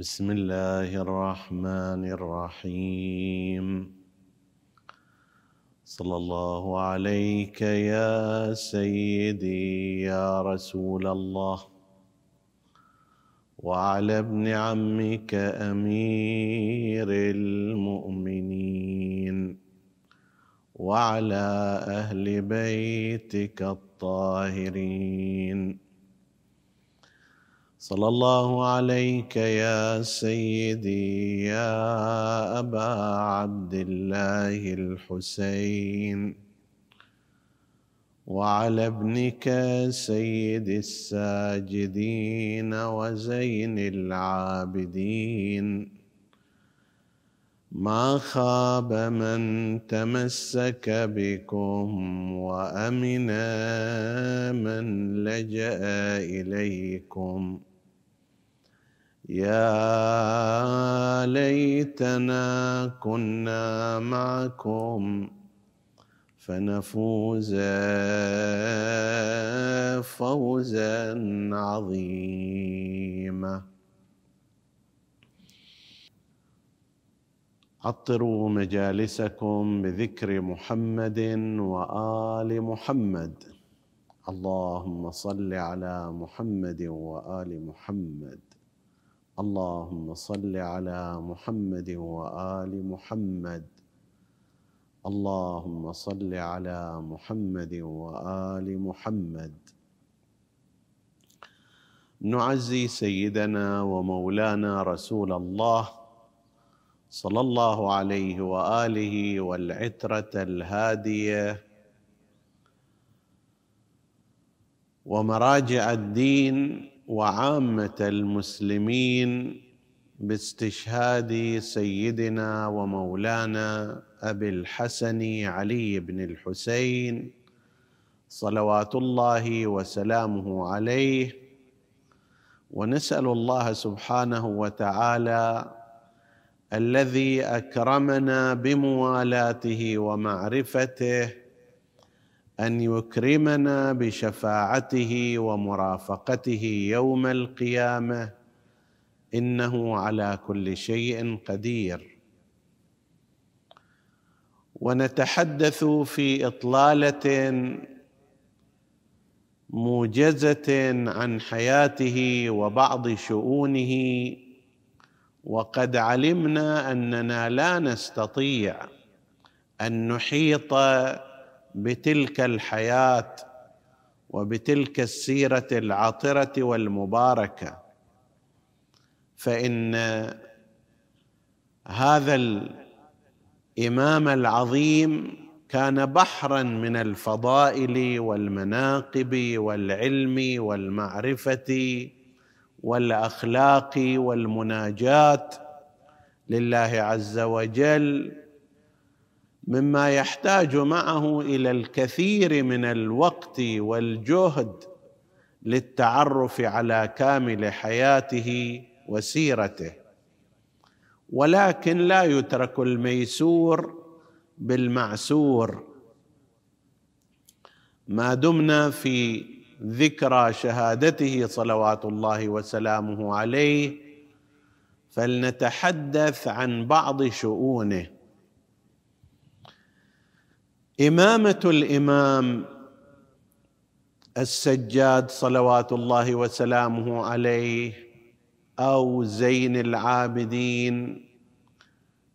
بسم الله الرحمن الرحيم. صلى الله عليك يا سيدي يا رسول الله وعلى ابن عمك أمير المؤمنين وعلى أهل بيتك الطاهرين. صلى الله عليك يا سيدي يا أبا عبد الله الحسين وعلى ابنك سيد الساجدين وزين العابدين. ما خاب من تمسك بكم وأمن من لجأ إليكم. يا ليتنا كنا معكم فنفوز فوزا عظيما. عطروا مجالسكم بذكر محمد وآل محمد. اللهم صل على محمد وآل محمد. اللهم صل على محمد وآل محمد. اللهم صل على محمد وآل محمد. نعزي سيدنا ومولانا رسول الله صلى الله عليه وآله والعترة الهادية ومراجع الدين وعامة المسلمين باستشهاد سيدنا ومولانا أبي الحسن علي بن الحسين صلوات الله وسلامه عليه، ونسأل الله سبحانه وتعالى الذي أكرمنا بموالاته ومعرفته أن يكرمنا بشفاعته ومرافقته يوم القيامة، إنه على كل شيء قدير. ونتحدث في إطلالة موجزة عن حياته وبعض شؤونه، وقد علمنا أننا لا نستطيع أن نحيط بتلك الحياة وبتلك السيرة العطرة والمباركة، فإن هذا الإمام العظيم كان بحرا من الفضائل والمناقب والعلم والمعرفة والأخلاق والمناجات لله عز وجل، مما يحتاج معه إلى الكثير من الوقت والجهد للتعرف على كامل حياته وسيرته، ولكن لا يترك الميسور بالمعسور. ما دمنا في ذكرى شهادته صلوات الله وسلامه عليه، فلنتحدث عن بعض شؤونه. إمامة الإمام السجاد صلوات الله وسلامه عليه، أو زين العابدين،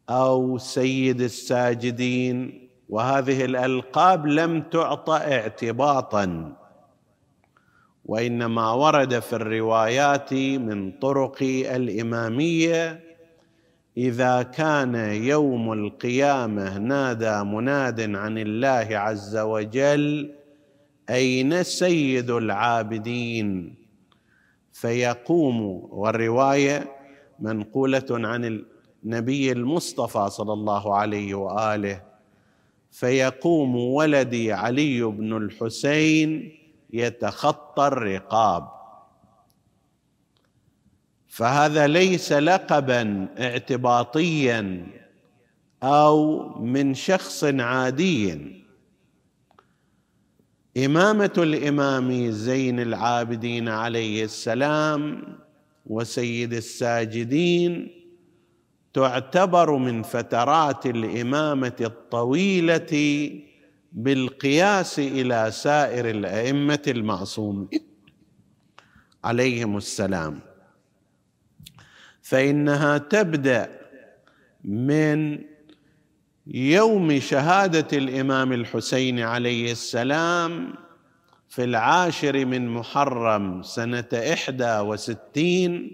أو سيد الساجدين، وهذه الألقاب لم تعطى اعتباطا، وإنما ورد في الروايات من طرق الإمامية: إذا كان يوم القيامة نادى مناد عن الله عز وجل: أين سيد العابدين؟ فيقوم. والرواية منقولة عن النبي المصطفى صلى الله عليه وآله: فيقوم ولدي علي بن الحسين يتخطى الرقاب. فهذا ليس لقبا اعتباطيا أو من شخص عادي. إمامة الإمام زين العابدين عليه السلام وسيد الساجدين تعتبر من فترات الإمامة الطويلة بالقياس إلى سائر الأئمة المعصومين عليهم السلام، فإنها تبدأ من يوم شهادة الإمام الحسين عليه السلام في 10 من محرم سنة 61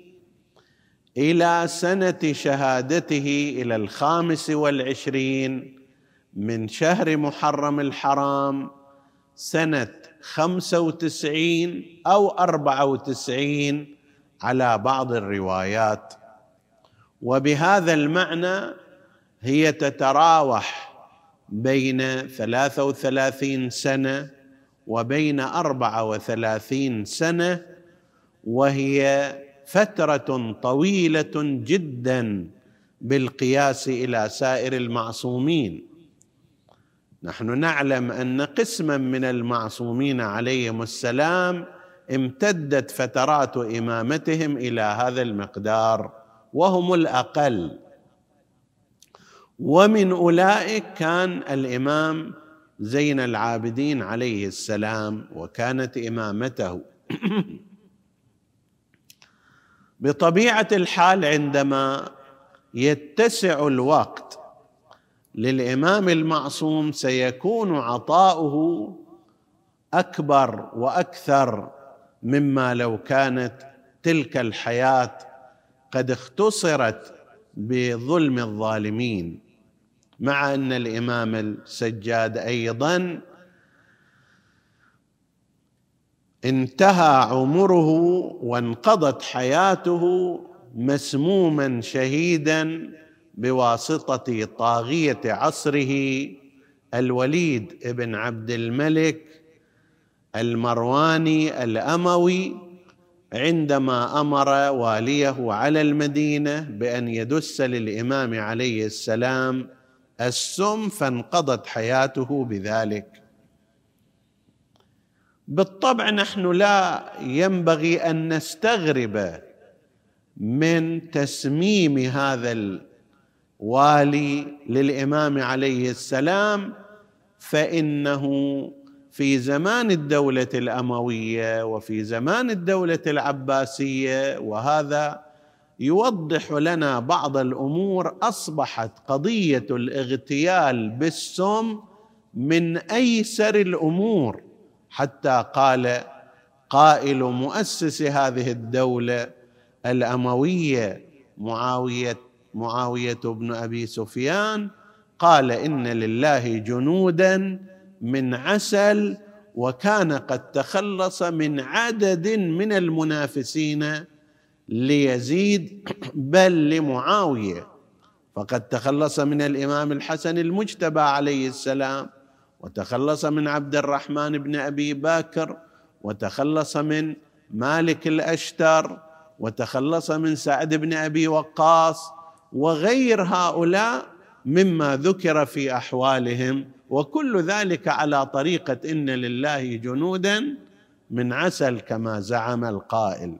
إلى سنة شهادته إلى 25 من شهر محرم الحرام سنة 95 أو 94 على بعض الروايات. وبهذا المعنى هي تتراوح بين 33 سنة وبين 34 سنة، وهي فترة طويلة جدا بالقياس إلى سائر المعصومين. نحن نعلم أن قسما من المعصومين عليهم السلام امتدت فترات إمامتهم إلى هذا المقدار وهم الأقل، ومن أولئك كان الإمام زين العابدين عليه السلام وكانت إمامته. بطبيعة الحال عندما يتسع الوقت للإمام المعصوم سيكون عطاؤه أكبر وأكثر مما لو كانت تلك الحياة قد اختصرت بظلم الظالمين، مع أن الإمام السجاد أيضا انتهى عمره وانقضت حياته مسموما شهيدا بواسطة طاغية عصره الوليد بن عبد الملك المرواني الأموي، عندما أمر واليه على المدينة بأن يدس للإمام عليه السلام السم فانقضت حياته بذلك. بالطبع نحن لا ينبغي أن نستغرب من تسميم هذا والي للإمام عليه السلام، فإنه في زمان الدولة الأموية وفي زمان الدولة العباسية، وهذا يوضح لنا بعض الأمور، أصبحت قضية الاغتيال بالسم من أيسر الأمور، حتى قال قائل مؤسس هذه الدولة الأموية معاوية بن أبي سفيان، قال إن لله جنودا من عسل، وكان قد تخلص من عدد من المنافسين ليزيد بل لمعاوية، فقد تخلص من الإمام الحسن المجتبى عليه السلام، وتخلص من عبد الرحمن بن أبي بكر، وتخلص من مالك الأشتر، وتخلص من سعد بن أبي وقاص وغير هؤلاء مما ذكر في أحوالهم، وكل ذلك على طريقة إن لله جنودا من عسل كما زعم القائل.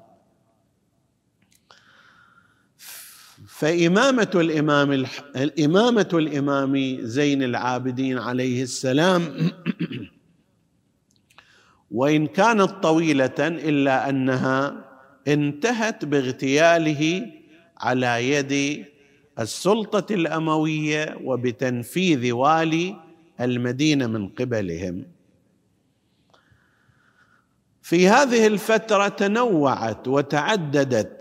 فإمامة الإمام زين العابدين عليه السلام وإن كانت طويلة إلا أنها انتهت باغتياله على يد السلطة الأموية وبتنفيذ والي المدينة من قبلهم. في هذه الفترة تنوعت وتعددت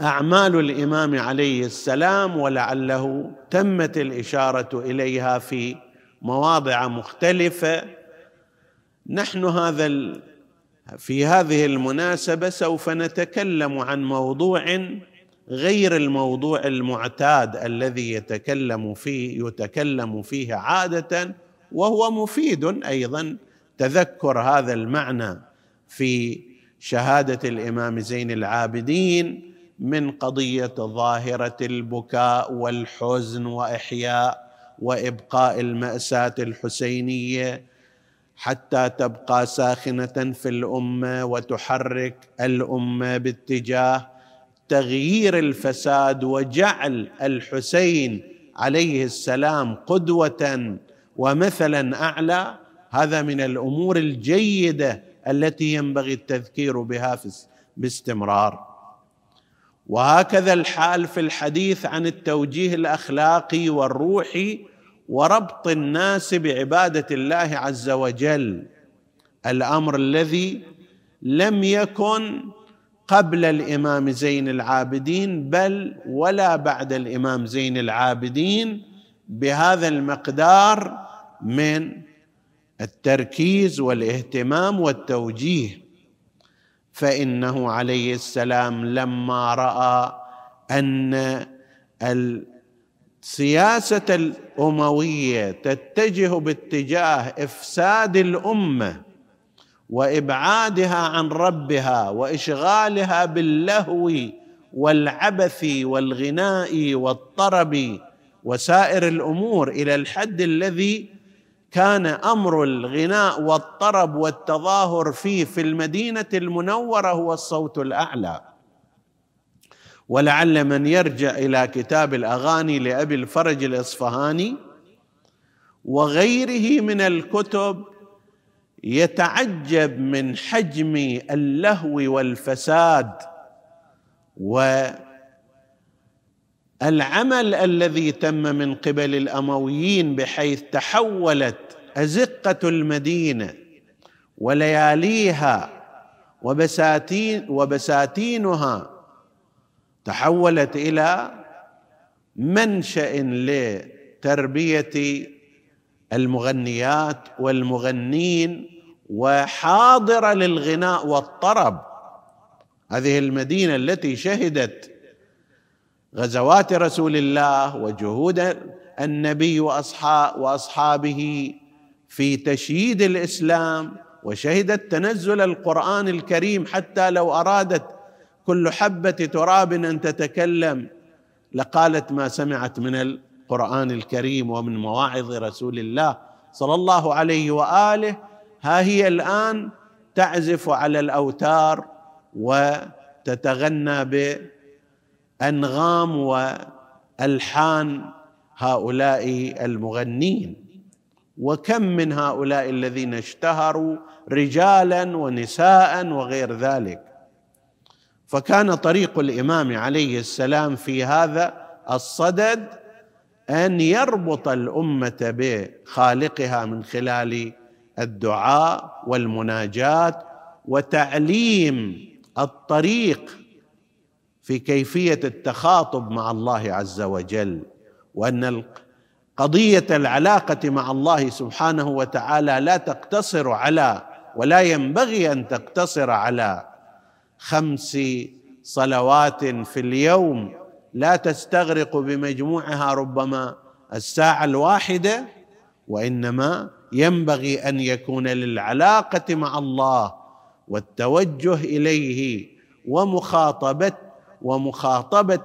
أعمال الإمام عليه السلام، ولعله تمت الإشارة إليها في مواضع مختلفة. نحن في هذه المناسبة سوف نتكلم عن موضوع غير الموضوع المعتاد الذي يتكلم فيه عادة، وهو مفيد أيضا تذكر هذا المعنى في شهادة الإمام زين العابدين من قضية ظاهرة البكاء والحزن وإحياء وإبقاء المأساة الحسينية، حتى تبقى ساخنة في الأمة وتحرك الأمة باتجاه تغيير الفساد وجعل الحسين عليه السلام قدوة ومثلا أعلى. هذا من الأمور الجيدة التي ينبغي التذكير بها باستمرار. وهكذا الحال في الحديث عن التوجيه الأخلاقي والروحي وربط الناس بعبادة الله عز وجل، الأمر الذي لم يكن قبل الإمام زين العابدين بل ولا بعد الإمام زين العابدين بهذا المقدار من التركيز والاهتمام والتوجيه. فإنه عليه السلام لما رأى أن السياسة الأموية تتجه باتجاه إفساد الأمة وإبعادها عن ربها وإشغالها باللهو والعبث والغناء والطرب وسائر الأمور إلى الحد الذي كان أمر الغناء والطرب والتظاهر في المدينة المنورة هو الصوت الأعلى. ولعل من يرجع إلى كتاب الأغاني لأبي الفرج الإصفهاني وغيره من الكتب يتعجب من حجم اللهو والفساد والعمل الذي تم من قبل الأمويين، بحيث تحولت أزقة المدينة ولياليها وبساتينها تحولت إلى منشأ لتربية المغنيات والمغنين وحاضرة للغناء والطرب. هذه المدينة التي شهدت غزوات رسول الله وجهود النبي وأصحابه في تشييد الإسلام، وشهدت تنزل القرآن الكريم، حتى لو أرادت كل حبة تراب أن تتكلم لقالت ما سمعت من القرآن الكريم ومن مواعظ رسول الله صلى الله عليه وآله. ها هي الآن تعزف على الأوتار وتتغنى بأنغام وألحان هؤلاء المغنين. وكم من هؤلاء الذين اشتهروا رجالا ونساء وغير ذلك. فكان طريق الإمام عليه السلام في هذا الصدد أن يربط الأمة بخالقها من خلال الدعاء والمناجات وتعليم الطريق في كيفية التخاطب مع الله عز وجل، وأن قضية العلاقة مع الله سبحانه وتعالى لا تقتصر على ولا ينبغي أن تقتصر على 5 صلوات في اليوم لا تستغرق بمجموعها ربما الساعة 1، وإنما ينبغي أن يكون للعلاقة مع الله والتوجه إليه ومخاطبة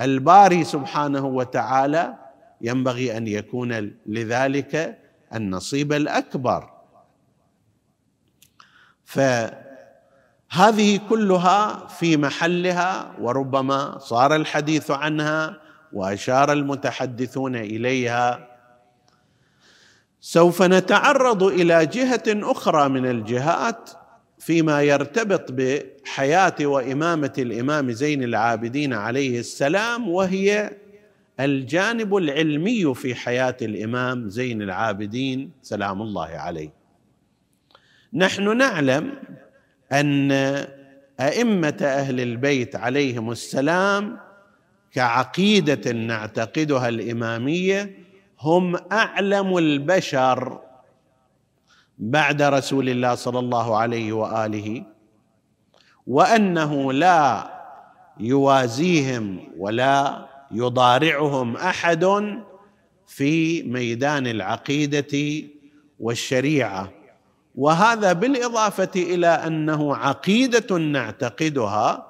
الباري سبحانه وتعالى ينبغي أن يكون لذلك النصيب الأكبر. هذه كلها في محلها، وربما صار الحديث عنها وأشار المتحدثون إليها. سوف نتعرض إلى جهة أخرى من الجهات فيما يرتبط بحياة وإمامة الإمام زين العابدين عليه السلام، وهي الجانب العلمي في حياة الإمام زين العابدين سلام الله عليه. نحن نعلم أن أئمة أهل البيت عليهم السلام كعقيدة نعتقدها الإمامية هم أعلم البشر بعد رسول الله صلى الله عليه وآله، وأنه لا يوازيهم ولا يضارعهم أحد في ميدان العقيدة والشريعة. وهذا بالإضافة إلى أنه عقيدة نعتقدها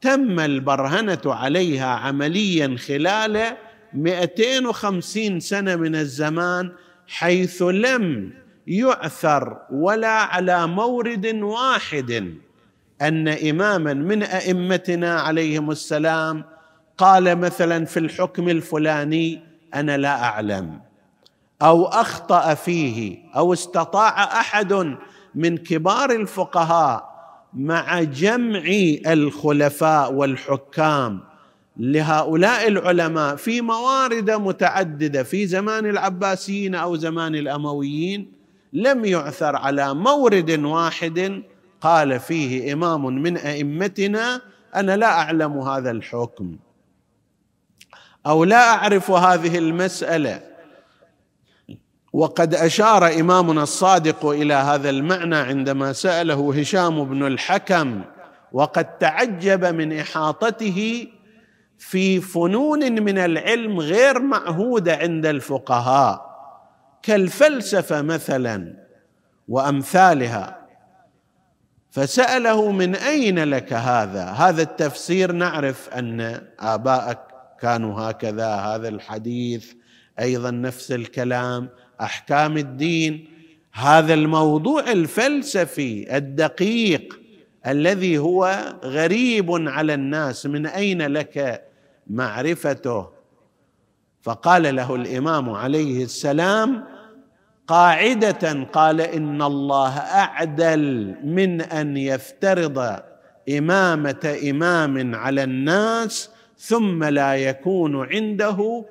تم البرهنة عليها عمليا خلال 250 سنة من الزمان، حيث لم يعثر ولا على مورد واحد أن إماما من أئمتنا عليهم السلام قال مثلا في الحكم الفلاني أنا لا أعلم، أو أخطأ فيه، أو استطاع أحد من كبار الفقهاء مع جمع الخلفاء والحكام لهؤلاء العلماء في موارد متعددة في زمان العباسيين أو زمان الأمويين، لم يعثر على مورد واحد قال فيه إمام من أئمتنا أنا لا أعلم هذا الحكم أو لا أعرف هذه المسألة. وقد أشار إمامنا الصادق إلى هذا المعنى عندما سأله هشام بن الحكم، وقد تعجب من إحاطته في فنون من العلم غير معهودة عند الفقهاء كالفلسفة مثلا وأمثالها، فسأله من أين لك هذا؟ هذا التفسير نعرف أن آباءك كانوا هكذا، هذا الحديث أيضا نفس الكلام، أحكام الدين، هذا الموضوع الفلسفي الدقيق الذي هو غريب على الناس، من أين لك معرفته؟ فقال له الإمام عليه السلام قاعدة، قال إن الله أعدل من أن يفترض إمامة إمام على الناس ثم لا يكون عنده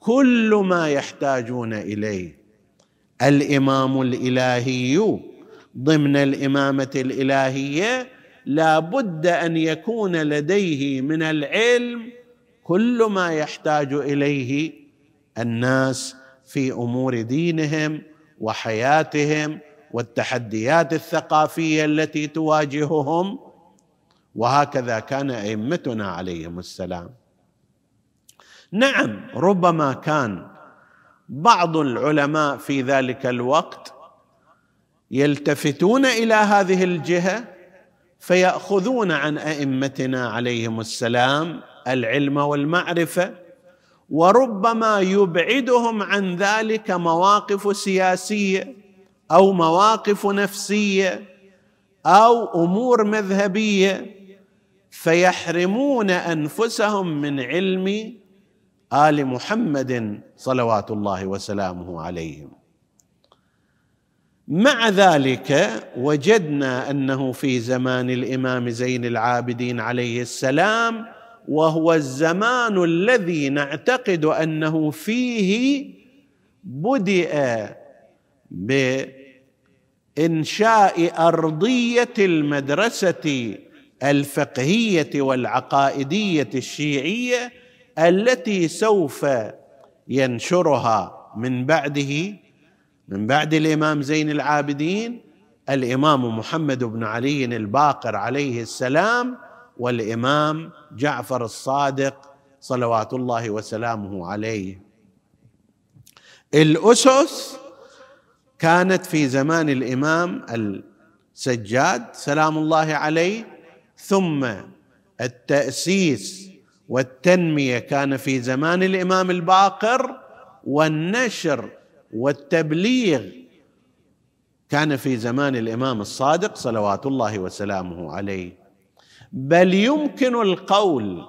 كل ما يحتاجون إليه. الإمام الإلهي ضمن الإمامة الإلهية لا بد أن يكون لديه من العلم كل ما يحتاج إليه الناس في أمور دينهم وحياتهم والتحديات الثقافية التي تواجههم، وهكذا كان أئمتنا عليهم السلام. نعم، ربما كان بعض العلماء في ذلك الوقت يلتفتون إلى هذه الجهة فيأخذون عن أئمتنا عليهم السلام العلم والمعرفة، وربما يبعدهم عن ذلك مواقف سياسية أو مواقف نفسية أو أمور مذهبية، فيحرمون أنفسهم من علم آل محمد صلوات الله وسلامه عليهم. مع ذلك وجدنا أنه في زمان الإمام زين العابدين عليه السلام، وهو الزمان الذي نعتقد أنه فيه بدأ بإنشاء أرضية المدرسة الفقهية والعقائدية الشيعية التي سوف ينشرها من بعده، من بعد الإمام زين العابدين، الإمام محمد بن علي الباقر عليه السلام والإمام جعفر الصادق صلوات الله وسلامه عليه. الأسس كانت في زمان الإمام السجاد سلام الله عليه، ثم التأسيس والتنمية كان في زمان الإمام الباقر، والنشر والتبليغ كان في زمان الإمام الصادق صلوات الله وسلامه عليه. بل يمكن القول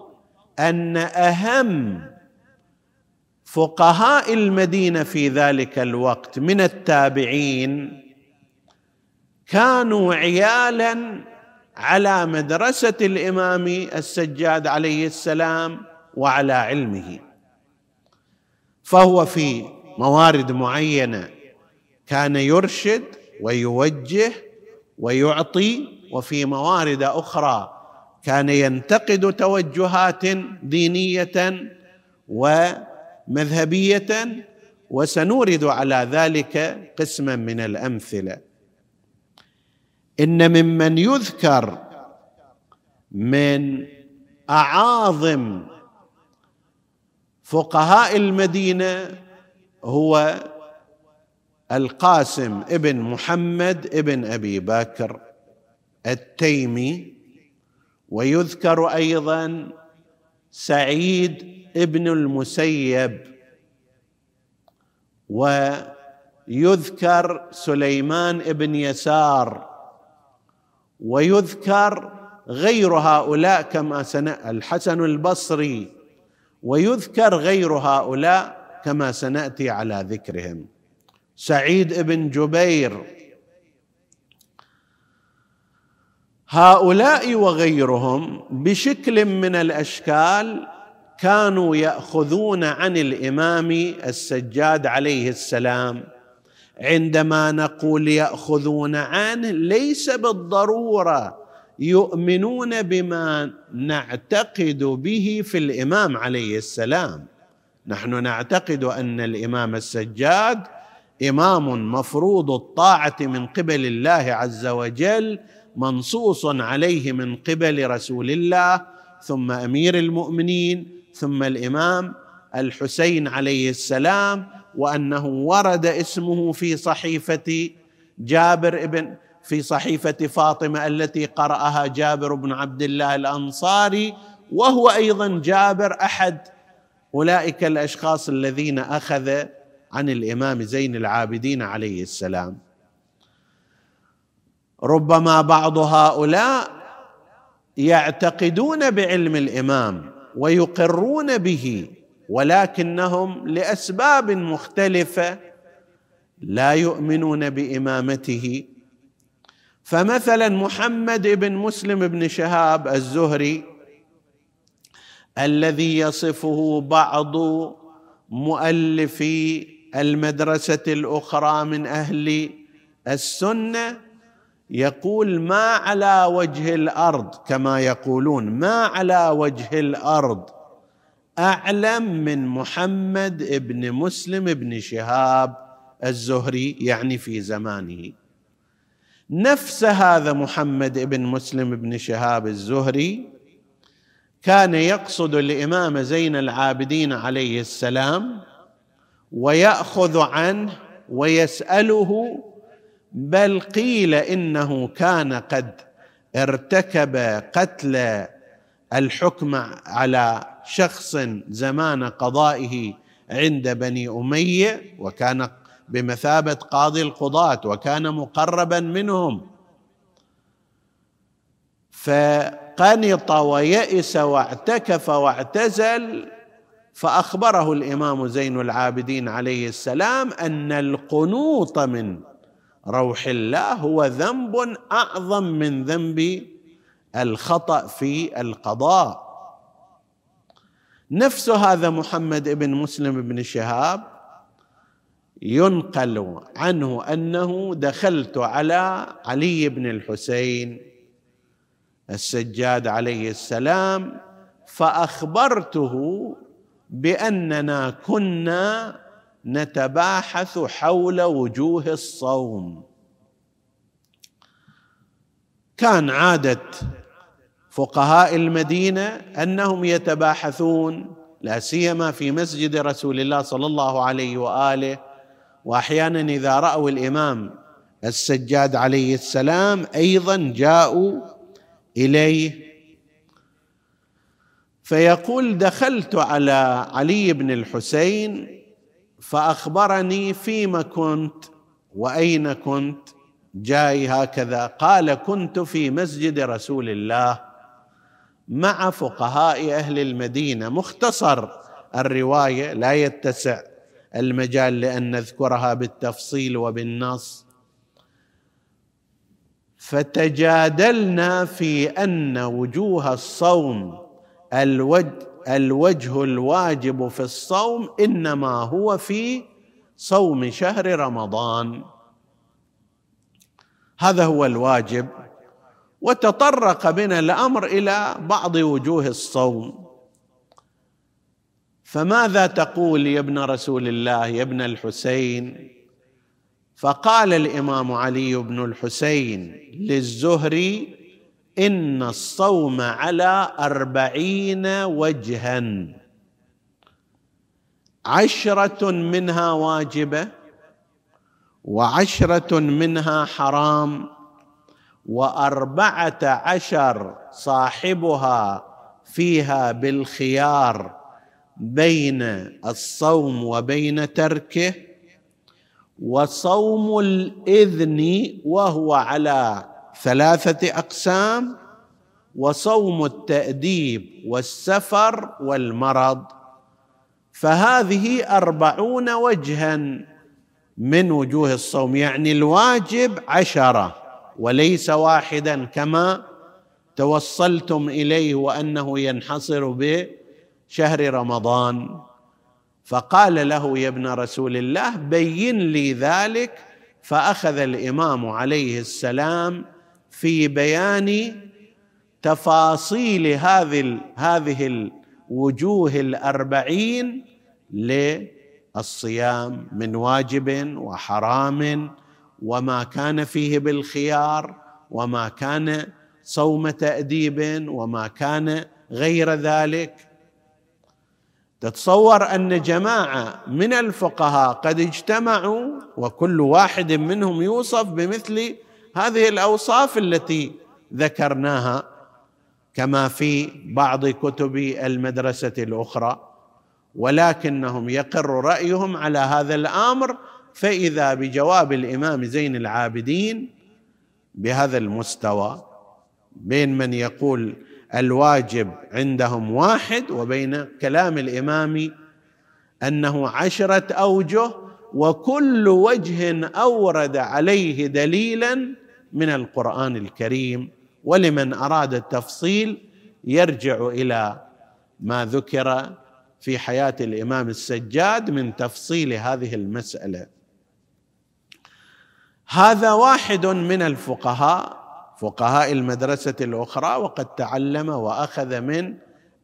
أن أهم فقهاء المدينة في ذلك الوقت من التابعين كانوا عيالا على مدرسة الإمام السجاد عليه السلام وعلى علمه، فهو في موارد معينة كان يرشد ويوجه ويعطي، وفي موارد أخرى كان ينتقد توجهات دينية ومذهبية، وسنورد على ذلك قسما من الأمثلة. إن ممن يذكر من أعاظم فقهاء المدينة هو القاسم ابن محمد ابن أبي بكر التيمي، ويذكر أيضا سعيد ابن المسيب، يذكر سليمان بن يسار ويذكر غير هؤلاء كما سنأتي، الحسن البصري، ويذكر غير هؤلاء كما سنأتي على ذكرهم، سعيد بن جبير. هؤلاء وغيرهم بشكل من الأشكال كانوا يأخذون عن الإمام السجاد عليه السلام. عندما نقول يأخذون عنه ليس بالضرورة يؤمنون بما نعتقد به في الإمام عليه السلام. نحن نعتقد أن الإمام السجاد إمام مفروض الطاعة من قبل الله عز وجل، منصوص عليه من قبل رسول الله، ثم أمير المؤمنين، ثم الإمام الحسين عليه السلام، وأنه ورد اسمه في صحيفة جابر بن في صحيفة فاطمة التي قرأها جابر بن عبد الله الأنصاري، وهو أيضا جابر أحد أولئك الأشخاص الذين أخذ عن الإمام زين العابدين عليه السلام. ربما بعض هؤلاء يعتقدون بعلم الإمام ويقرون به، ولكنهم لأسباب مختلفة لا يؤمنون بإمامته. فمثلا محمد بن مسلم بن شهاب الزهري الذي يصفه بعض مؤلفي المدرسة الأخرى من أهل السنة يقول: ما على وجه الأرض، كما يقولون، ما على وجه الأرض أعلم من محمد بن مسلم بن شهاب الزهري، يعني في زمانه. نفس هذا محمد بن مسلم بن شهاب الزهري كان يقصد الإمام زين العابدين عليه السلام ويأخذ عنه ويسأله، بل قيل إنه كان قد ارتكب قتل الحكم على شخص زمان قضائه عند بني أمية، وكان بمثابة قاضي القضاة وكان مقربا منهم، فقنط ويئس واعتكف واعتزل. فأخبره الإمام زين العابدين عليه السلام أن القنوط من روح الله هو ذنب أعظم من ذنب الخطأ في القضاء. نفس هذا محمد بن مسلم بن شهاب ينقل عنه أنه: دخلت على علي بن الحسين السجاد عليه السلام فأخبرته بأننا كنا نتباحث حول وجوه الصوم. كان عادة فقهاء المدينة أنهم يتباحثون، لا سيما في مسجد رسول الله صلى الله عليه وآله، وأحيانا إذا رأوا الإمام السجاد عليه السلام أيضا جاءوا إليه. فيقول: دخلت على علي بن الحسين فأخبرني فيما كنت وأين كنت جاي، هكذا قال: كنت في مسجد رسول الله مع فقهاء أهل المدينة. مختصر الرواية، لا يتسع المجال لأن نذكرها بالتفصيل وبالنص. فتجادلنا في أن وجوه الصوم، الوجه الواجب في الصوم إنما هو في صوم شهر رمضان، هذا هو الواجب. وتطرق بنا الأمر إلى بعض وجوه الصوم. فماذا تقول يا ابن رسول الله، يا ابن الحسين؟ فقال الإمام علي بن الحسين للزهري: إن الصوم على 40 وجها، 10 منها واجبة، 10 منها حرام، 14 صاحبها فيها بالخيار بين الصوم وبين تركه، وصوم الإذن وهو على 3 أقسام، وصوم التأديب والسفر والمرض. فهذه 40 وجها من وجوه الصوم، يعني الواجب 10 وليس 1 كما توصلتم إليه وأنه ينحصر بشهر رمضان. فقال له: يا ابن رسول الله بين لي ذلك. فأخذ الإمام عليه السلام في بيان تفاصيل هذه الوجوه 40 للصيام من واجب وحرام وما كان فيه بالخيار وما كان صوم تأديب وما كان غير ذلك. تتصور أن جماعة من الفقهاء قد اجتمعوا وكل واحد منهم يوصف بمثل هذه الأوصاف التي ذكرناها كما في بعض كتب المدرسة الأخرى، ولكنهم يقر رأيهم على هذا الأمر. فإذا بجواب الإمام زين العابدين بهذا المستوى، بين من يقول الواجب عندهم 1 وبين كلام الإمام أنه 10 أوجه، وكل وجه أورد عليه دليلا من القرآن الكريم. ولمن أراد التفصيل يرجع إلى ما ذكر في حياة الإمام السجاد من تفصيل هذه المسألة. هذا واحد من الفقهاء، فقهاء المدرسة الأخرى، وقد تعلم وأخذ من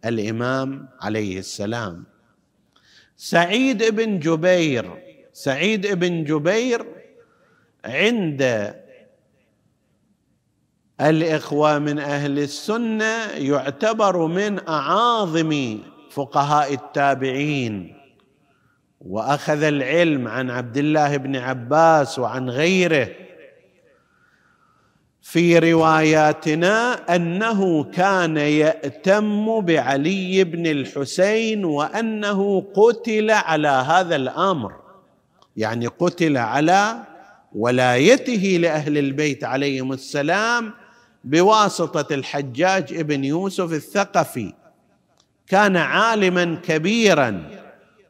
الإمام عليه السلام. سعيد بن جبير عند الإخوة من أهل السنة يعتبر من أعاظم فقهاء التابعين، وأخذ العلم عن عبد الله بن عباس وعن غيره. في رواياتنا أنه كان يأتم بعلي بن الحسين وأنه قتل على هذا الأمر، يعني قتل على ولايته لأهل البيت عليهم السلام بواسطة الحجاج بن يوسف الثقفي. كان عالما كبيرا،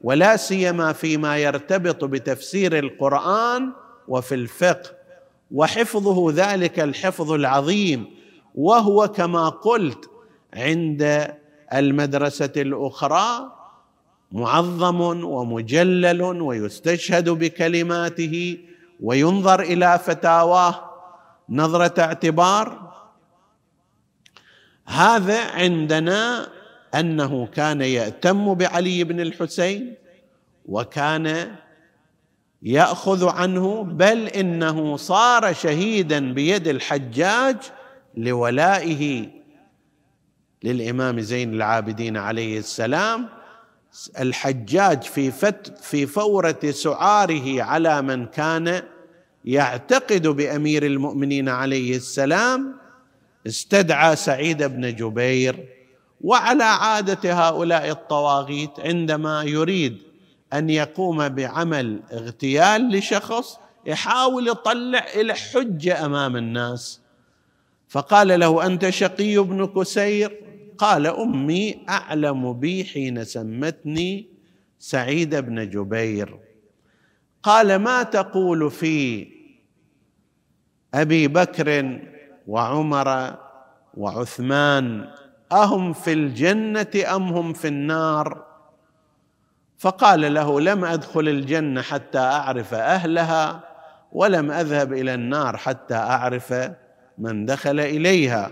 ولا سيما فيما يرتبط بتفسير القرآن وفي الفقه، وحفظه ذلك الحفظ العظيم. وهو كما قلت عند المدرسة الأخرى معظم ومجلل، ويستشهد بكلماته وينظر إلى فتاواه نظرة اعتبار. هذا عندنا أنه كان يأتم بعلي بن الحسين وكان يأخذ عنه، بل إنه صار شهيدا بيد الحجاج لولائه للإمام زين العابدين عليه السلام. الحجاج في فورة سعاره على من كان يعتقد بأمير المؤمنين عليه السلام استدعى سعيد بن جبير. وعلى عادة هؤلاء الطواغيت عندما يريد أن يقوم بعمل اغتيال لشخص يحاول يطلع إلى حجة أمام الناس. فقال له: أنت شقي بن كسير؟ قال: أمي أعلم بي حين سمتني سعيد بن جبير. قال: ما تقول في أبي بكر وعمر وعثمان؟ أهم في الجنة أم هم في النار؟ فقال له: لم أدخل الجنة حتى أعرف أهلها، ولم أذهب إلى النار حتى أعرف من دخل إليها.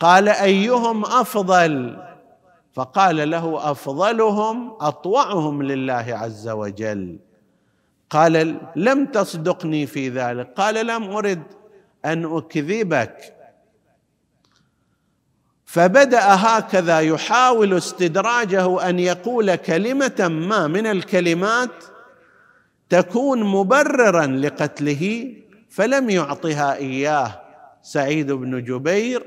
قال: أيهم أفضل؟ فقال له: أفضلهم أطوعهم لله عز وجل. قال: لم تصدقني في ذلك. قال: لم أرد أن أكذبك. فبدأ هكذا يحاول استدراجه أن يقول كلمة ما من الكلمات تكون مبررا لقتله، فلم يعطها إياه سعيد بن جبير.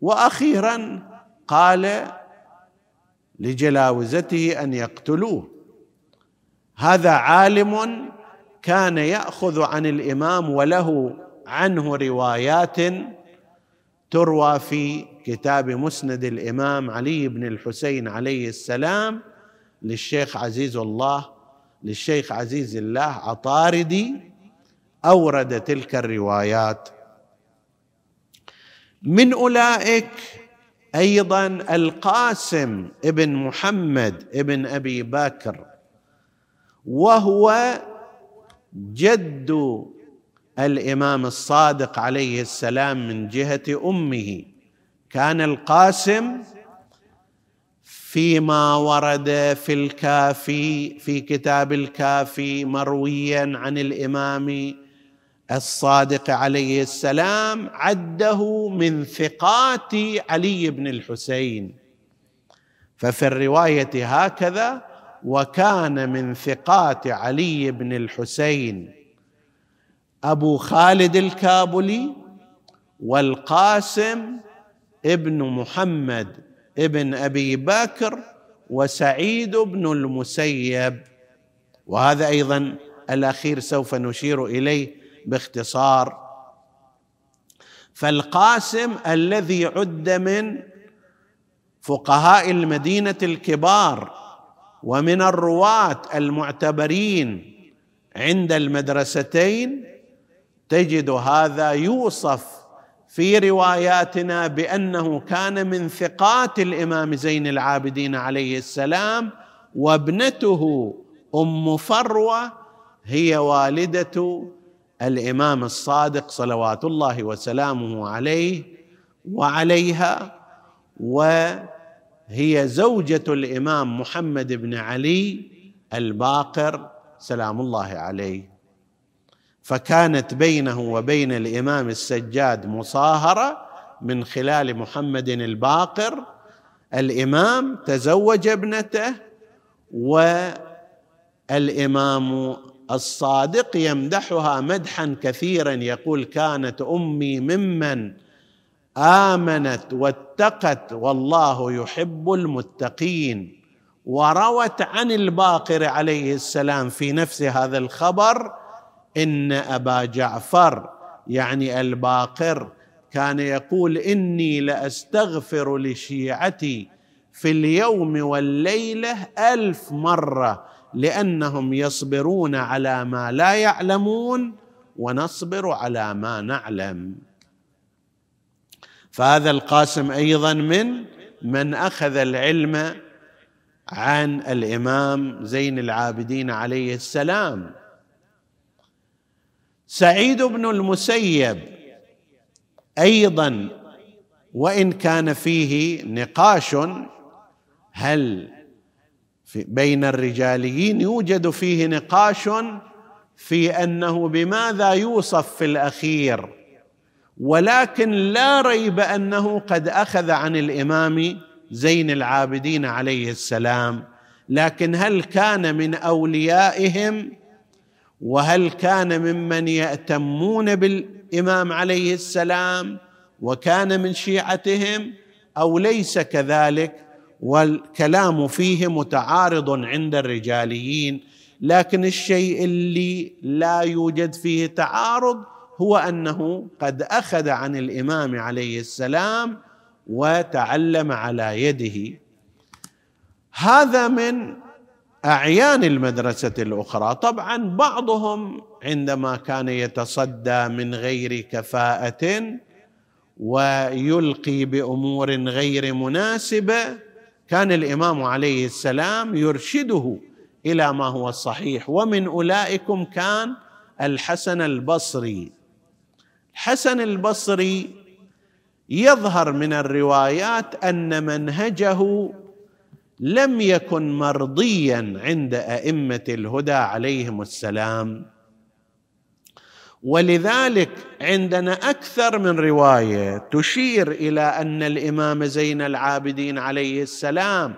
وأخيرا قال لجلاوزته أن يقتلوه. هذا عالم كان يأخذ عن الإمام، وله عنه روايات تروى في كتاب مسند الإمام علي بن الحسين عليه السلام للشيخ عزيز الله عطاردي، أورد تلك الروايات. من أولئك أيضا القاسم ابن محمد ابن أبي بكر، وهو جد الإمام الصادق عليه السلام من جهة أمه. كان القاسم فيما ورد في الكافي في كتاب الكافي مرويا عن الإمام الصادق عليه السلام عده من ثقات علي بن الحسين، ففي الرواية هكذا: وكان من ثقات علي بن الحسين أبو خالد الكابلي والقاسم ابن محمد ابن أبي بكر وسعيد بن المسيب، وهذا أيضا الأخير سوف نشير إليه باختصار. فالقاسم الذي عد من فقهاء المدينة الكبار ومن الرواة المعتبرين عند المدرستين، تجد هذا يوصف في رواياتنا بأنه كان من ثقات الإمام زين العابدين عليه السلام، وابنته أم فروة هي والدة الإمام الصادق صلوات الله وسلامه عليه وعليها، وهي زوجة الإمام محمد بن علي الباقر سلام الله عليه. فكانت بينه وبين الإمام السجاد مصاهرة من خلال محمد الباقر. الإمام تزوج ابنته، والإمام الصادق يمدحها مدحا كثيرا، يقول: كانت أمي ممن آمنت واتقت والله يحب المتقين. وروت عن الباقر عليه السلام في نفس هذا الخبر: إن أبا جعفر يعني الباقر كان يقول: إني لأستغفر لشيعتي في اليوم والليلة 1000 مرة، لأنهم يصبرون على ما لا يعلمون ونصبر على ما نعلم. فهذا القاسم أيضا من أخذ العلم عن الإمام زين العابدين عليه السلام. سعيد بن المسيب أيضا، وإن كان فيه نقاش هل بين الرجاليين يوجد فيه نقاش في أنه بماذا يوصف في الأخير، ولكن لا ريب أنه قد أخذ عن الإمام زين العابدين عليه السلام. لكن هل كان من أوليائهم؟ وهل كان ممن يأتمون بالإمام عليه السلام وكان من شيعتهم أو ليس كذلك؟ والكلام فيه متعارض عند الرجاليين. لكن الشيء اللي لا يوجد فيه تعارض هو أنه قد أخذ عن الإمام عليه السلام وتعلم على يده. هذا من أعيان المدرسة الأخرى. طبعا بعضهم عندما كان يتصدى من غير كفاءة ويلقي بأمور غير مناسبة، كان الإمام عليه السلام يرشده إلى ما هو الصحيح. ومن أولئكم كان الحسن البصري. الحسن البصري يظهر من الروايات أن منهجه لم يكن مرضيا عند أئمة الهدى عليهم السلام، ولذلك عندنا أكثر من رواية تشير إلى أن الإمام زين العابدين عليه السلام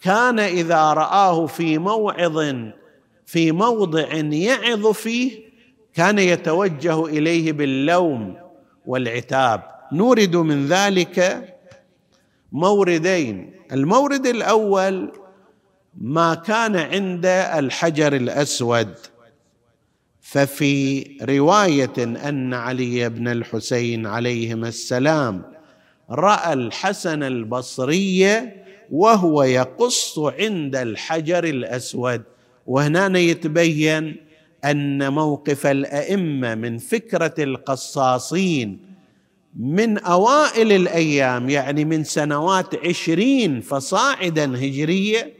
كان إذا رآه في موضع يعظ فيه كان يتوجه إليه باللوم والعتاب. نورد من ذلك موردين. المورد الأول ما كان عند الحجر الأسود، ففي رواية أن علي بن الحسين عليهما السلام رأى الحسن البصري وهو يقص عند الحجر الأسود. وهنا يتبين أن موقف الأئمة من فكرة القصاصين من أوائل الأيام، يعني من سنوات 20 فصاعدا هجرية،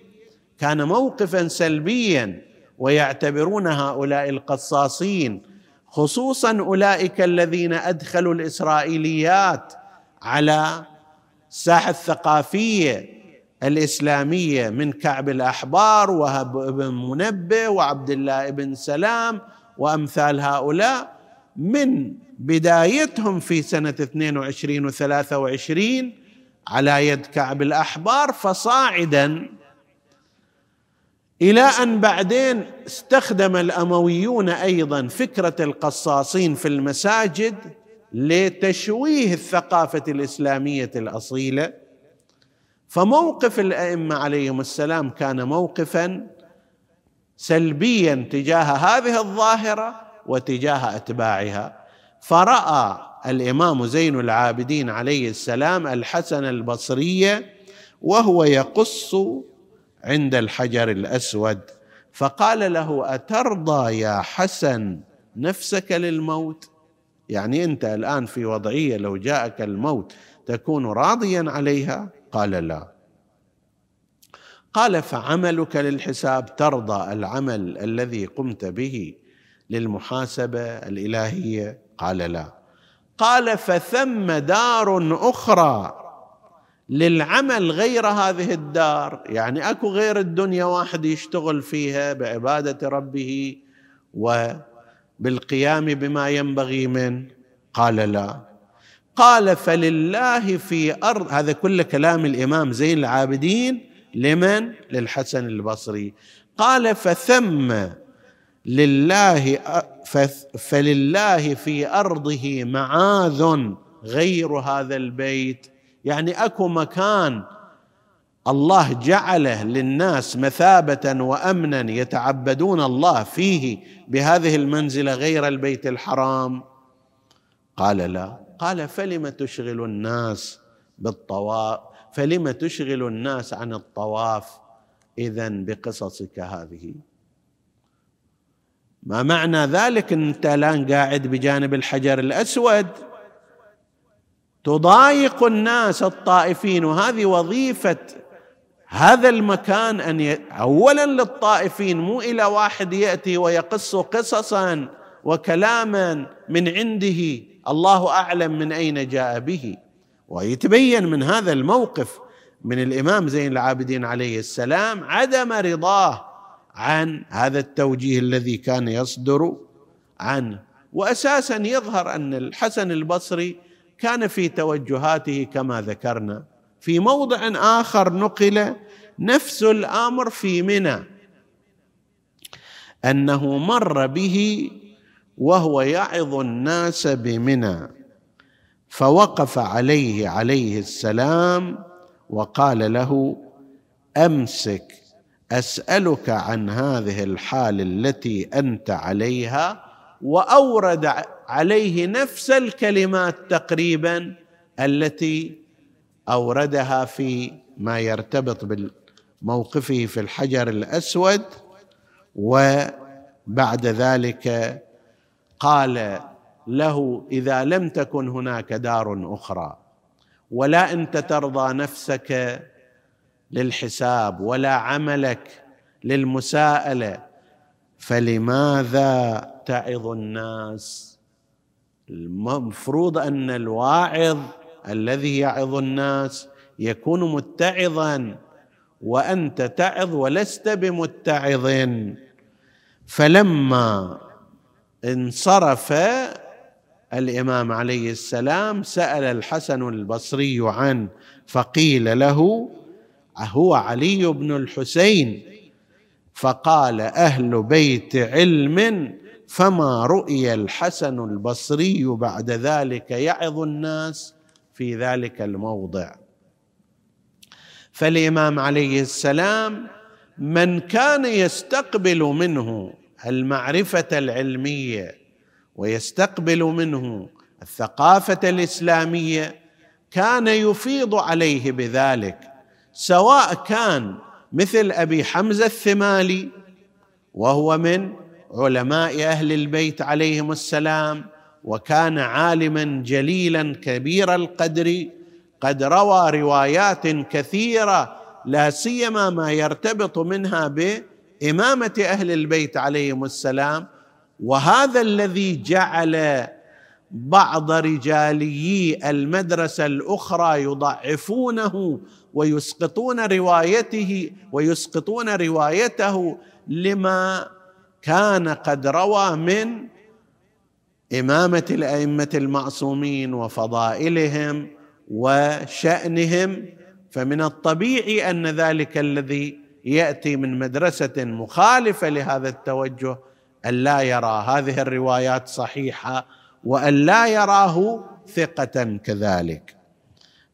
كان موقفا سلبيا، ويعتبرون هؤلاء القصاصين خصوصا أولئك الذين أدخلوا الإسرائيليات على الساحة الثقافية الإسلامية من كعب الأحبار وهب بن منبه وعبد الله بن سلام وأمثال هؤلاء، من بدايتهم في سنة 22 و 23 على يد كعب الأحبار فصاعدا، إلى أن بعدين استخدم الأمويون أيضا فكرة القصاصين في المساجد لتشويه الثقافة الإسلامية الأصيلة. فموقف الأئمة عليهم السلام كان موقفا سلبيا تجاه هذه الظاهرة وتجاه أتباعها. فرأى الإمام زين العابدين عليه السلام الحسن البصري وهو يقص عند الحجر الأسود فقال له: أترضى يا حسن نفسك للموت؟ يعني أنت الآن في وضعية لو جاءك الموت تكون راضيا عليها؟ قال: لا. قال: فعملك للحساب، ترضى العمل الذي قمت به للمحاسبة الإلهية؟ قال: لا. قال: فثم دار أخرى للعمل غير هذه الدار، يعني أكو غير الدنيا واحد يشتغل فيها بعبادة ربه وبالقيام بما ينبغي منه؟ قال: لا. قال: فلله في أرض. هذا كل كلام الإمام زين العابدين لمن؟ للحسن البصري. قال: فلله في أرضه معاذ غير هذا البيت، يعني أكو مكان الله جعله للناس مثابة وأمنا يتعبدون الله فيه بهذه المنزلة غير البيت الحرام؟ قال: لا. قال: فلم تشغل الناس عن الطواف إذن بقصصك هذه؟ ما معنى ذلك؟ أنت الآن قاعد بجانب الحجر الأسود تضايق الناس الطائفين، وهذه وظيفة هذا المكان أن أولا للطائفين، مو إلى واحد يأتي ويقص قصصا وكلاما من عنده الله أعلم من أين جاء به. ويتبين من هذا الموقف من الإمام زين العابدين عليه السلام عدم رضاه عن هذا التوجيه الذي كان يصدر عنه. وأساسا يظهر أن الحسن البصري كان في توجهاته كما ذكرنا. في موضع آخر نقل نفس الأمر في منى، أنه مر به وهو يعظ الناس بمنى فوقف عليه السلام وقال له: أمسك، أسألك عن هذه الحال التي أنت عليها. وأورد عليه نفس الكلمات تقريبا التي أوردها في ما يرتبط بموقفه في الحجر الأسود. وبعد ذلك قال له: إذا لم تكن هناك دار أخرى ولا أنت ترضى نفسك للحساب ولا عملك للمساءلة، فلماذا تعظ الناس؟ المفروض أن الواعظ الذي يعظ الناس يكون متعظا، وأنت تعظ ولست بمتعظ. فلما انصرف الإمام عليه السلام سأل الحسن البصري عنه فقيل له: هو علي بن الحسين. فقال: أهل بيت علم، فما رؤي الحسن البصري بعد ذلك يعظ الناس في ذلك الموضع. فالإمام عليه السلام من كان يستقبل منه المعرفة العلمية ويستقبل منه الثقافة الإسلامية كان يفيض عليه بذلك، سواء كان مثل أبي حمزة الثمالي وهو من علماء أهل البيت عليهم السلام وكان عالما جليلا كبير القدر، قد روى روايات كثيرة لا سيما ما يرتبط منها بإمامة أهل البيت عليهم السلام، وهذا الذي جعل بعض رجالي المدرسة الأخرى يضعفونه ويسقطون روايته لما كان قد روى من إمامة الأئمة المعصومين وفضائلهم وشأنهم. فمن الطبيعي أن ذلك الذي يأتي من مدرسة مخالفة لهذا التوجه ألا يرى هذه الروايات صحيحة وألا يراه ثقة كذلك.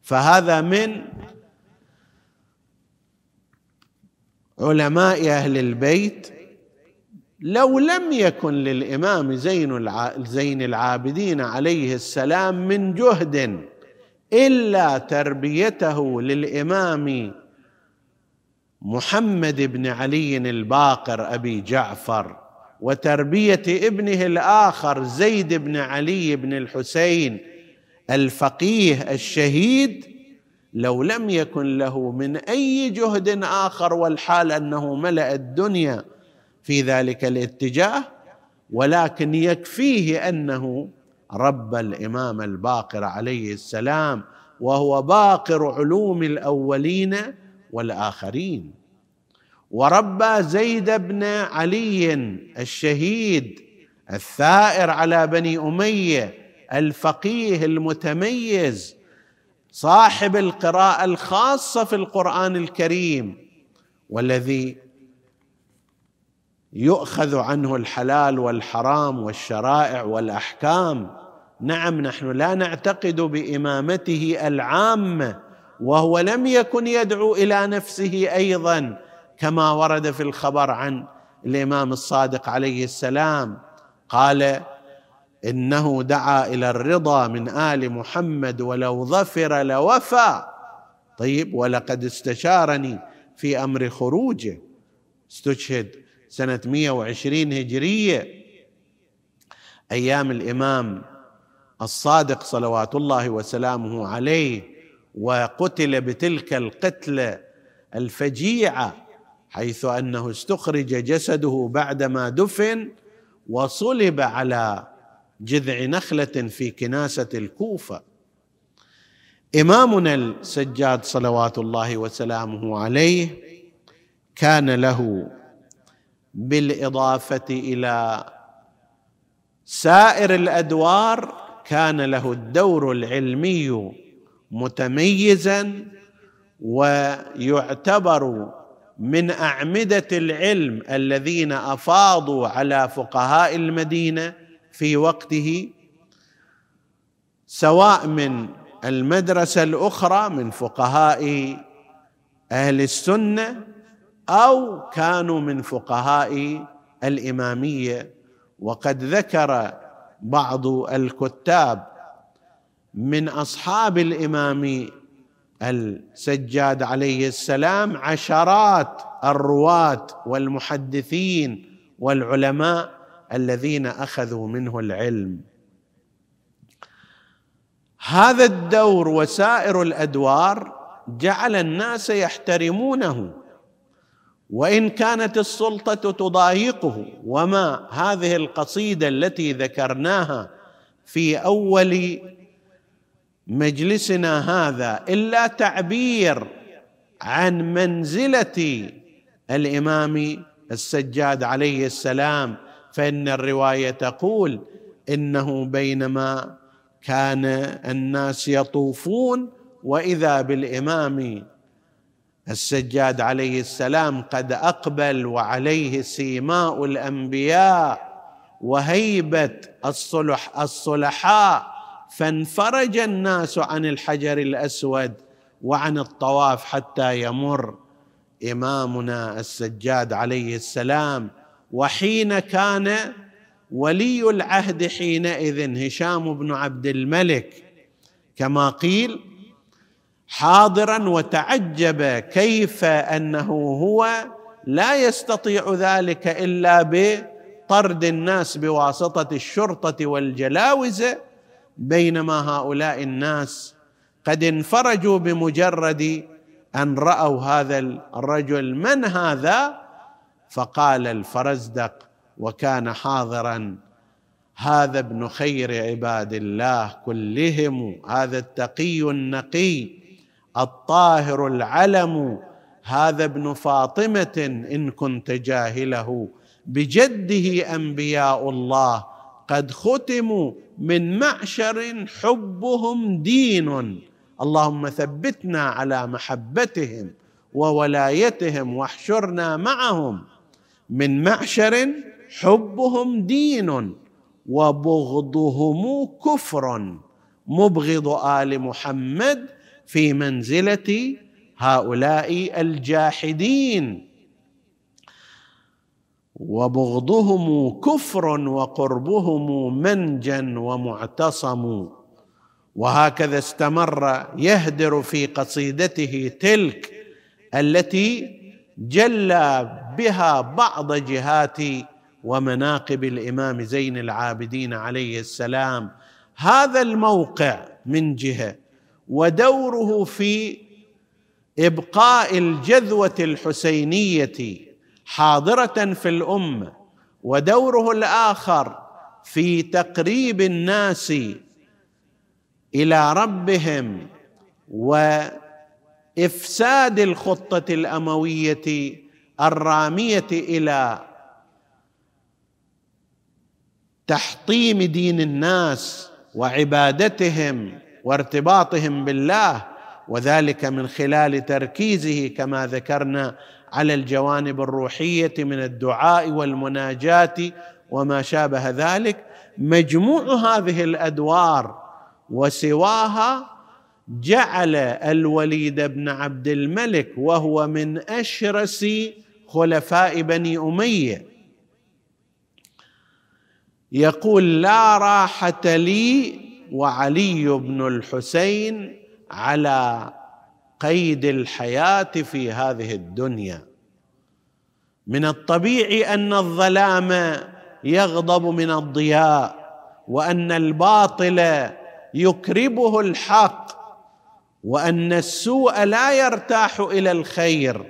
فهذا من علماء أهل البيت. لو لم يكن للإمام زين العابدين عليه السلام من جهد إلا تربيته للإمام محمد بن علي الباقر أبي جعفر وتربية ابنه الآخر زيد بن علي بن الحسين الفقيه الشهيد، لو لم يكن له من أي جهد آخر، والحال أنه ملأ الدنيا في ذلك الاتجاه، ولكن يكفيه أنه رب الإمام الباقر عليه السلام وهو باقر علوم الأولين والآخرين، وربى زيد بن علي الشهيد الثائر على بني أمية الفقيه المتميز صاحب القراءة الخاصة في القرآن الكريم والذي يؤخذ عنه الحلال والحرام والشرائع والأحكام. نعم نحن لا نعتقد بإمامته العامة، وهو لم يكن يدعو إلى نفسه أيضا كما ورد في الخبر عن الإمام الصادق عليه السلام قال إنه دعا إلى الرضا من آل محمد ولو ظفر لوفى. طيب، ولقد استشارني في أمر خروجه، استشهد سنة 120 هجرية أيام الإمام الصادق صلوات الله وسلامه عليه، وقتل بتلك القتلة الفجيعة حيث أنه استخرج جسده بعدما دفن وصلب على جذع نخلة في كناسة الكوفة. إمامنا السجاد صلوات الله وسلامه عليه كان له بالإضافة إلى سائر الأدوار كان له الدور العلمي متميزا، ويعتبر من أعمدة العلم الذين أفاضوا على فقهاء المدينة في وقته، سواء من المدرسة الأخرى من فقهاء أهل السنة أو كانوا من فقهاء الإمامية. وقد ذكر بعض الكتاب من أصحاب الإمام السجاد عليه السلام عشرات الرواة والمحدثين والعلماء الذين أخذوا منه العلم. هذا الدور وسائر الأدوار جعل الناس يحترمونه وإن كانت السلطة تضايقه. وما هذه القصيدة التي ذكرناها في أول مجلسنا هذا إلا تعبير عن منزلة الإمام السجاد عليه السلام، فإن الرواية تقول إنه بينما كان الناس يطوفون وإذا بالإمام السجاد عليه السلام قد أقبل وعليه سيماء الأنبياء وهيبة الصلحاء، فانفرج الناس عن الحجر الأسود وعن الطواف حتى يمر إمامنا السجاد عليه السلام وحين كان ولي العهد حينئذ هشام بن عبد الملك كما قيل حاضرا، وتعجب كيف أنه هو لا يستطيع ذلك إلا بطرد الناس بواسطة الشرطة والجلاوزة، بينما هؤلاء الناس قد انفرجوا بمجرد أن رأوا هذا الرجل. من هذا؟ فقال الفرزدق وكان حاضرا: هذا ابن خير عباد الله كلهم، هذا التقي النقي الطاهر العلم، هذا ابن فاطمة إن كنت جاهله، بجده أنبياء الله قد ختموا، من معشر حبهم دين، اللهم ثبتنا على محبتهم وولايتهم واحشرنا معهم، من معشر حبهم دين وبغضهم كفر، مبغض آل محمد في منزلة هؤلاء الجاحدين، وبغضهم كفر وقربهم منجا ومعتصم. وهكذا استمر يهدر في قصيدته تلك التي جلى بها بعض جهات ومناقب الإمام زين العابدين عليه السلام، هذا الموقع من جهة ودوره في إبقاء الجذوة الحسينية حاضرة في الأمة، ودوره الآخر في تقريب الناس إلى ربهم وإفساد الخطة الأموية الرامية إلى تحطيم دين الناس وعبادتهم وارتباطهم بالله، وذلك من خلال تركيزه كما ذكرنا على الجوانب الروحية من الدعاء والمناجات وما شابه ذلك. مجموع هذه الأدوار وسواها جعل الوليد بن عبد الملك وهو من أشرس خلفاء بني أمية يقول: لا راحة لي وعلي بن الحسين على قيد الحياة في هذه الدنيا. من الطبيعي أن الظلام يغضب من الضياء، وأن الباطل يكربه الحق، وأن السوء لا يرتاح إلى الخير،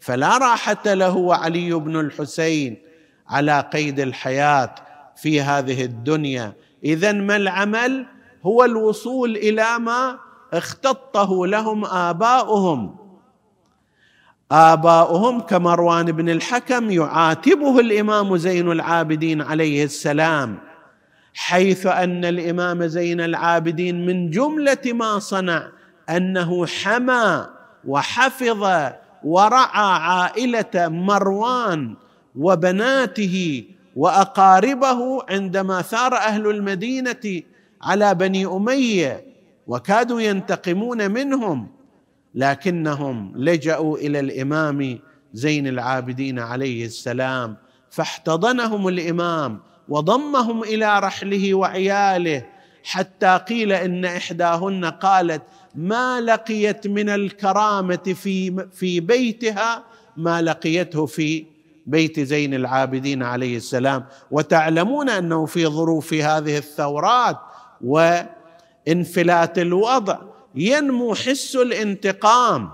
فلا راحة له وعلي بن الحسين على قيد الحياة في هذه الدنيا. إذن ما العمل؟ هو الوصول إلى ما اختطه لهم آباؤهم كمروان بن الحكم يعاتبه الإمام زين العابدين عليه السلام، حيث أن الإمام زين العابدين من جملة ما صنع أنه حمى وحفظ ورعى عائلة مروان وبناته وأقاربه عندما ثار أهل المدينة على بني أمية وكادوا ينتقمون منهم، لكنهم لجأوا إلى الإمام زين العابدين عليه السلام، فاحتضنهم الإمام وضمهم إلى رحله وعياله، حتى قيل إن إحداهن قالت: ما لقيت من الكرامة في بيتها ما لقيته في بيت زين العابدين عليه السلام. وتعلمون أنه في ظروف هذه الثورات وانفلات الوضع ينمو حس الانتقام،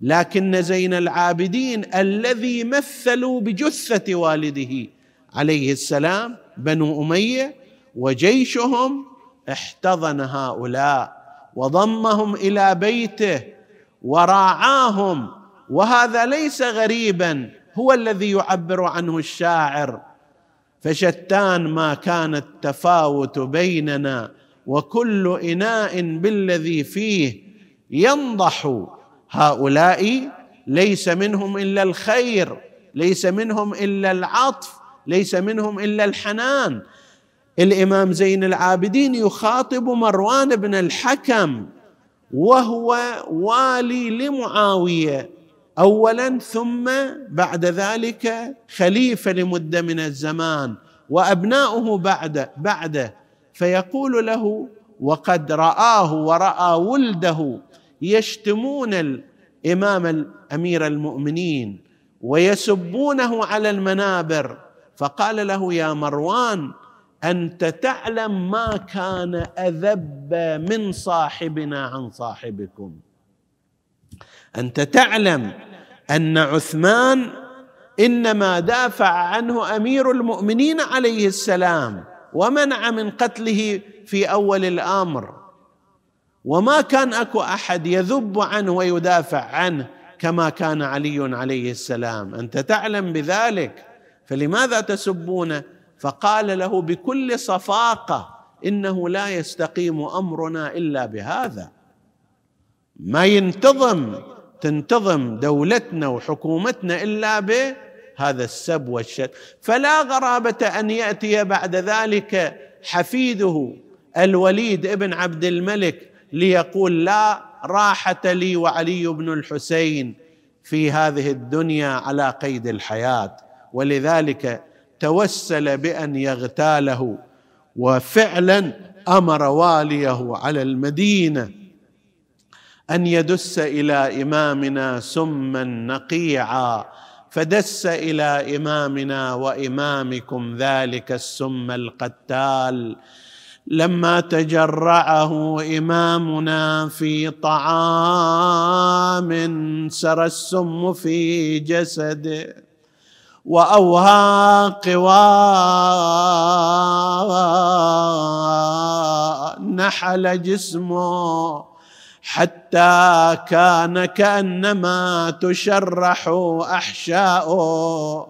لكن زين العابدين الذي مثلوا بجثة والده عليه السلام بنو أمية وجيشهم احتضن هؤلاء وضمهم إلى بيته وراعاهم. وهذا ليس غريبا، هو الذي يعبر عنه الشاعر: فشتان ما كان التفاوت بيننا وكل إناء بالذي فيه ينضح. هؤلاء ليس منهم إلا الخير، ليس منهم إلا العطف، ليس منهم إلا الحنان. الإمام زين العابدين يخاطب مروان بن الحكم وهو والي لمعاوية أولا، ثم بعد ذلك خليفة لمدة من الزمان وأبناؤه بعده، فيقول له: وقد رآه ورأى ولده يشتمون الإمام أمير المؤمنين ويسبونه على المنابر، فقال له: يا مروان، أنت تعلم ما كان أذب من صاحبنا عن صاحبكم، أنت تعلم أن عثمان إنما دافع عنه أمير المؤمنين عليه السلام ومنع من قتله في أول الأمر، وما كان أكو أحد يذب عنه ويدافع عنه كما كان علي عليه السلام، أنت تعلم بذلك، فلماذا تسبونه؟ فقال له بكل صفاقة: إنه لا يستقيم أمرنا إلا بهذا، ما تنتظم دولتنا وحكومتنا إلا بهذا السب والشتم. فلا غرابة أن يأتي بعد ذلك حفيده الوليد ابن عبد الملك ليقول: لا راحة لي وعلي بن الحسين في هذه الدنيا على قيد الحياة، ولذلك توسل بأن يغتاله، وفعلا أمر واليه على المدينة أن يدس إلى إمامنا سما نقيعا، فدس إلى إمامنا وإمامكم ذلك السم القتال. لما تجرعه إمامنا في طعام سرى السم في جسده وأوهى قواه نحل جسمه حتى كان كأنما تشرح أحشاؤه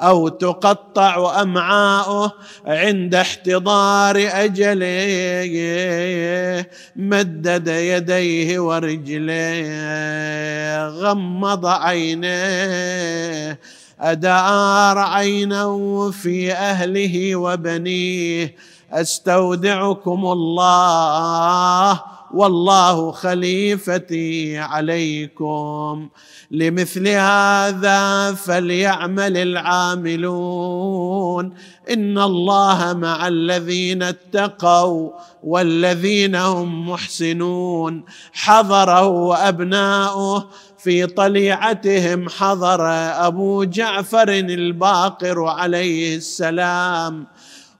أو تقطع أمعاؤه عند احتضار أجله، مدد يديه ورجليه، غمض عينيه، أدار عينه في أهله وبنيه: أستودعكم الله والله خليفتي عليكم، لمثل هذا فليعمل العاملون، إن الله مع الذين اتقوا والذين هم محسنون. حضره أبناؤه في طليعتهم، حضر أبو جعفر الباقر عليه السلام،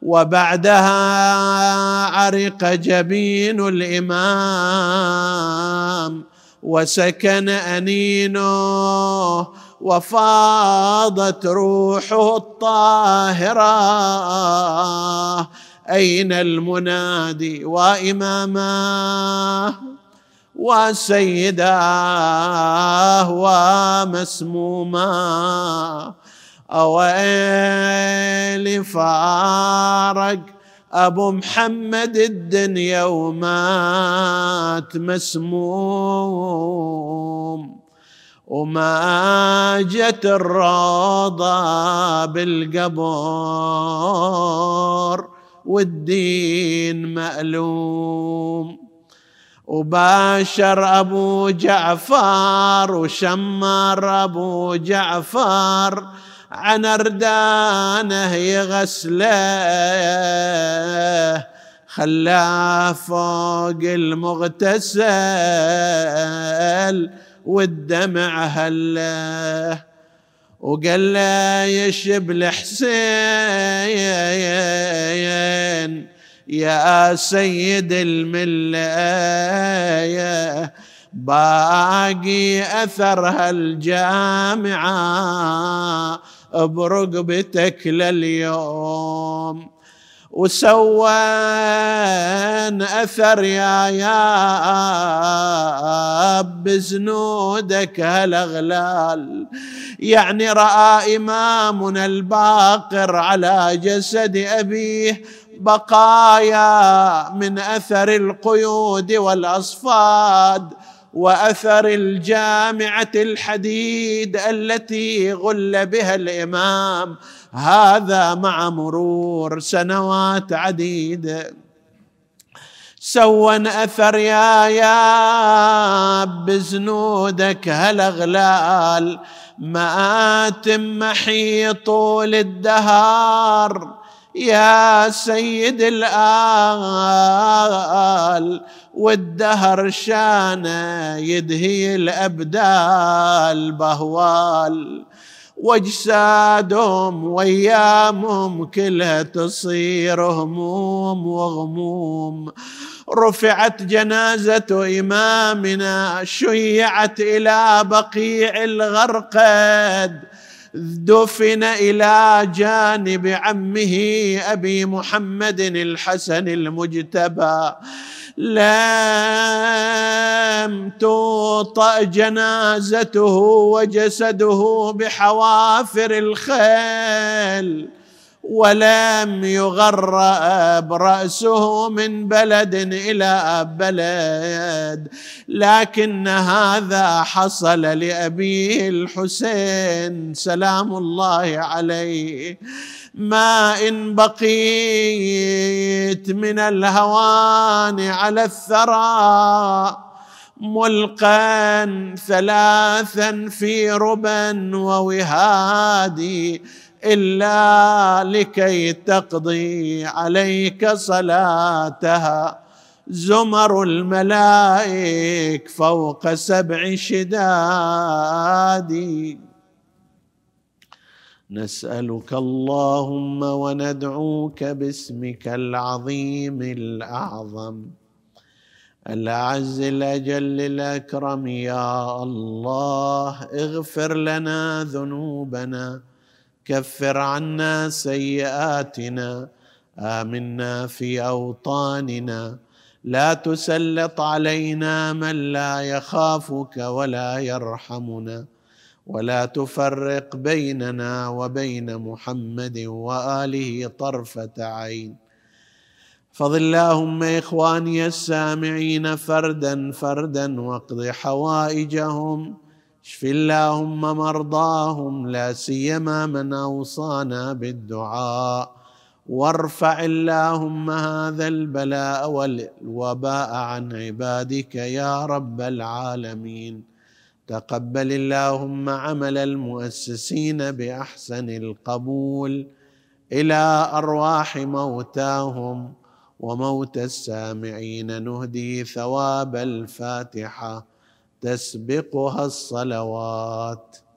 وبعدها عرق جبين الإمام وسكن أنينه وفاضت روحه الطاهرة. أين المنادي وإماماه وسيداه ومسموماه؟ أويل فارق أبو محمد الدنيا ومات مسموم، وما جت الروضة بالقبر والدين مألوم، وباشر أبو جعفر وشمر أبو جعفر عن أردانه يغسله، خلاه فوق المغتسل والدمع هله، وقال له: يا شبل حسين يا سيد الملة، باقي أثر هالجامعة برقبتك لليوم، وسوان أثر يا ياب بزنودك هالأغلال. يعني رأى إمامنا الباقر على جسد أبيه بقايا من أثر القيود والأصفاد وأثر الجامعة الحديد التي غل بها الإمام، هذا مع مرور سنوات عديدة. سوّن أثر يا ياب بزنودك هالأغلال، مآتم محي طول الدهار يا سيد الآل، والدهر شانه يدهي الأبدال بهوال، واجسادهم وايامهم كلها تصير هموم وغموم. رفعت جنازة إمامنا شيعت إلى بقيع الغرقد، دفن إلى جانب عمه أبي محمد الحسن المجتبى، لم توطأ جنازته وجسده بحوافر الخيل، ولم يغرب رأسه من بلد إلى بلد، لكن هذا حصل لأبي الحسين سلام الله عليه. ما إن بقيت من الهوان على الثرى ملقا ثلاثا في ربا ووهادي، إلا لكي تقضي عليك صلاتها زمر الملائك فوق 7 شداد. نسألك اللهم وندعوك باسمك العظيم الأعظم الأعز الأجل الأكرم، يا الله اغفر لنا ذنوبنا، كفر عنا سيئاتنا، آمنا في أوطاننا، لا تسلط علينا من لا يخافك ولا يرحمنا، ولا تفرق بيننا وبين محمد وآله طرفة عين. فضل اللهم إخواني السامعين فردا فردا واقض حوائجهم، اشف اللهم مرضاهم لا سيما من أوصانا بالدعاء، وارفع اللهم هذا البلاء والوباء عن عبادك يا رب العالمين. تقبل اللهم عمل المؤسسين بأحسن القبول، إلى أرواح موتاهم وموتى السامعين نهدي ثواب الفاتحة تسبقها الصلوات.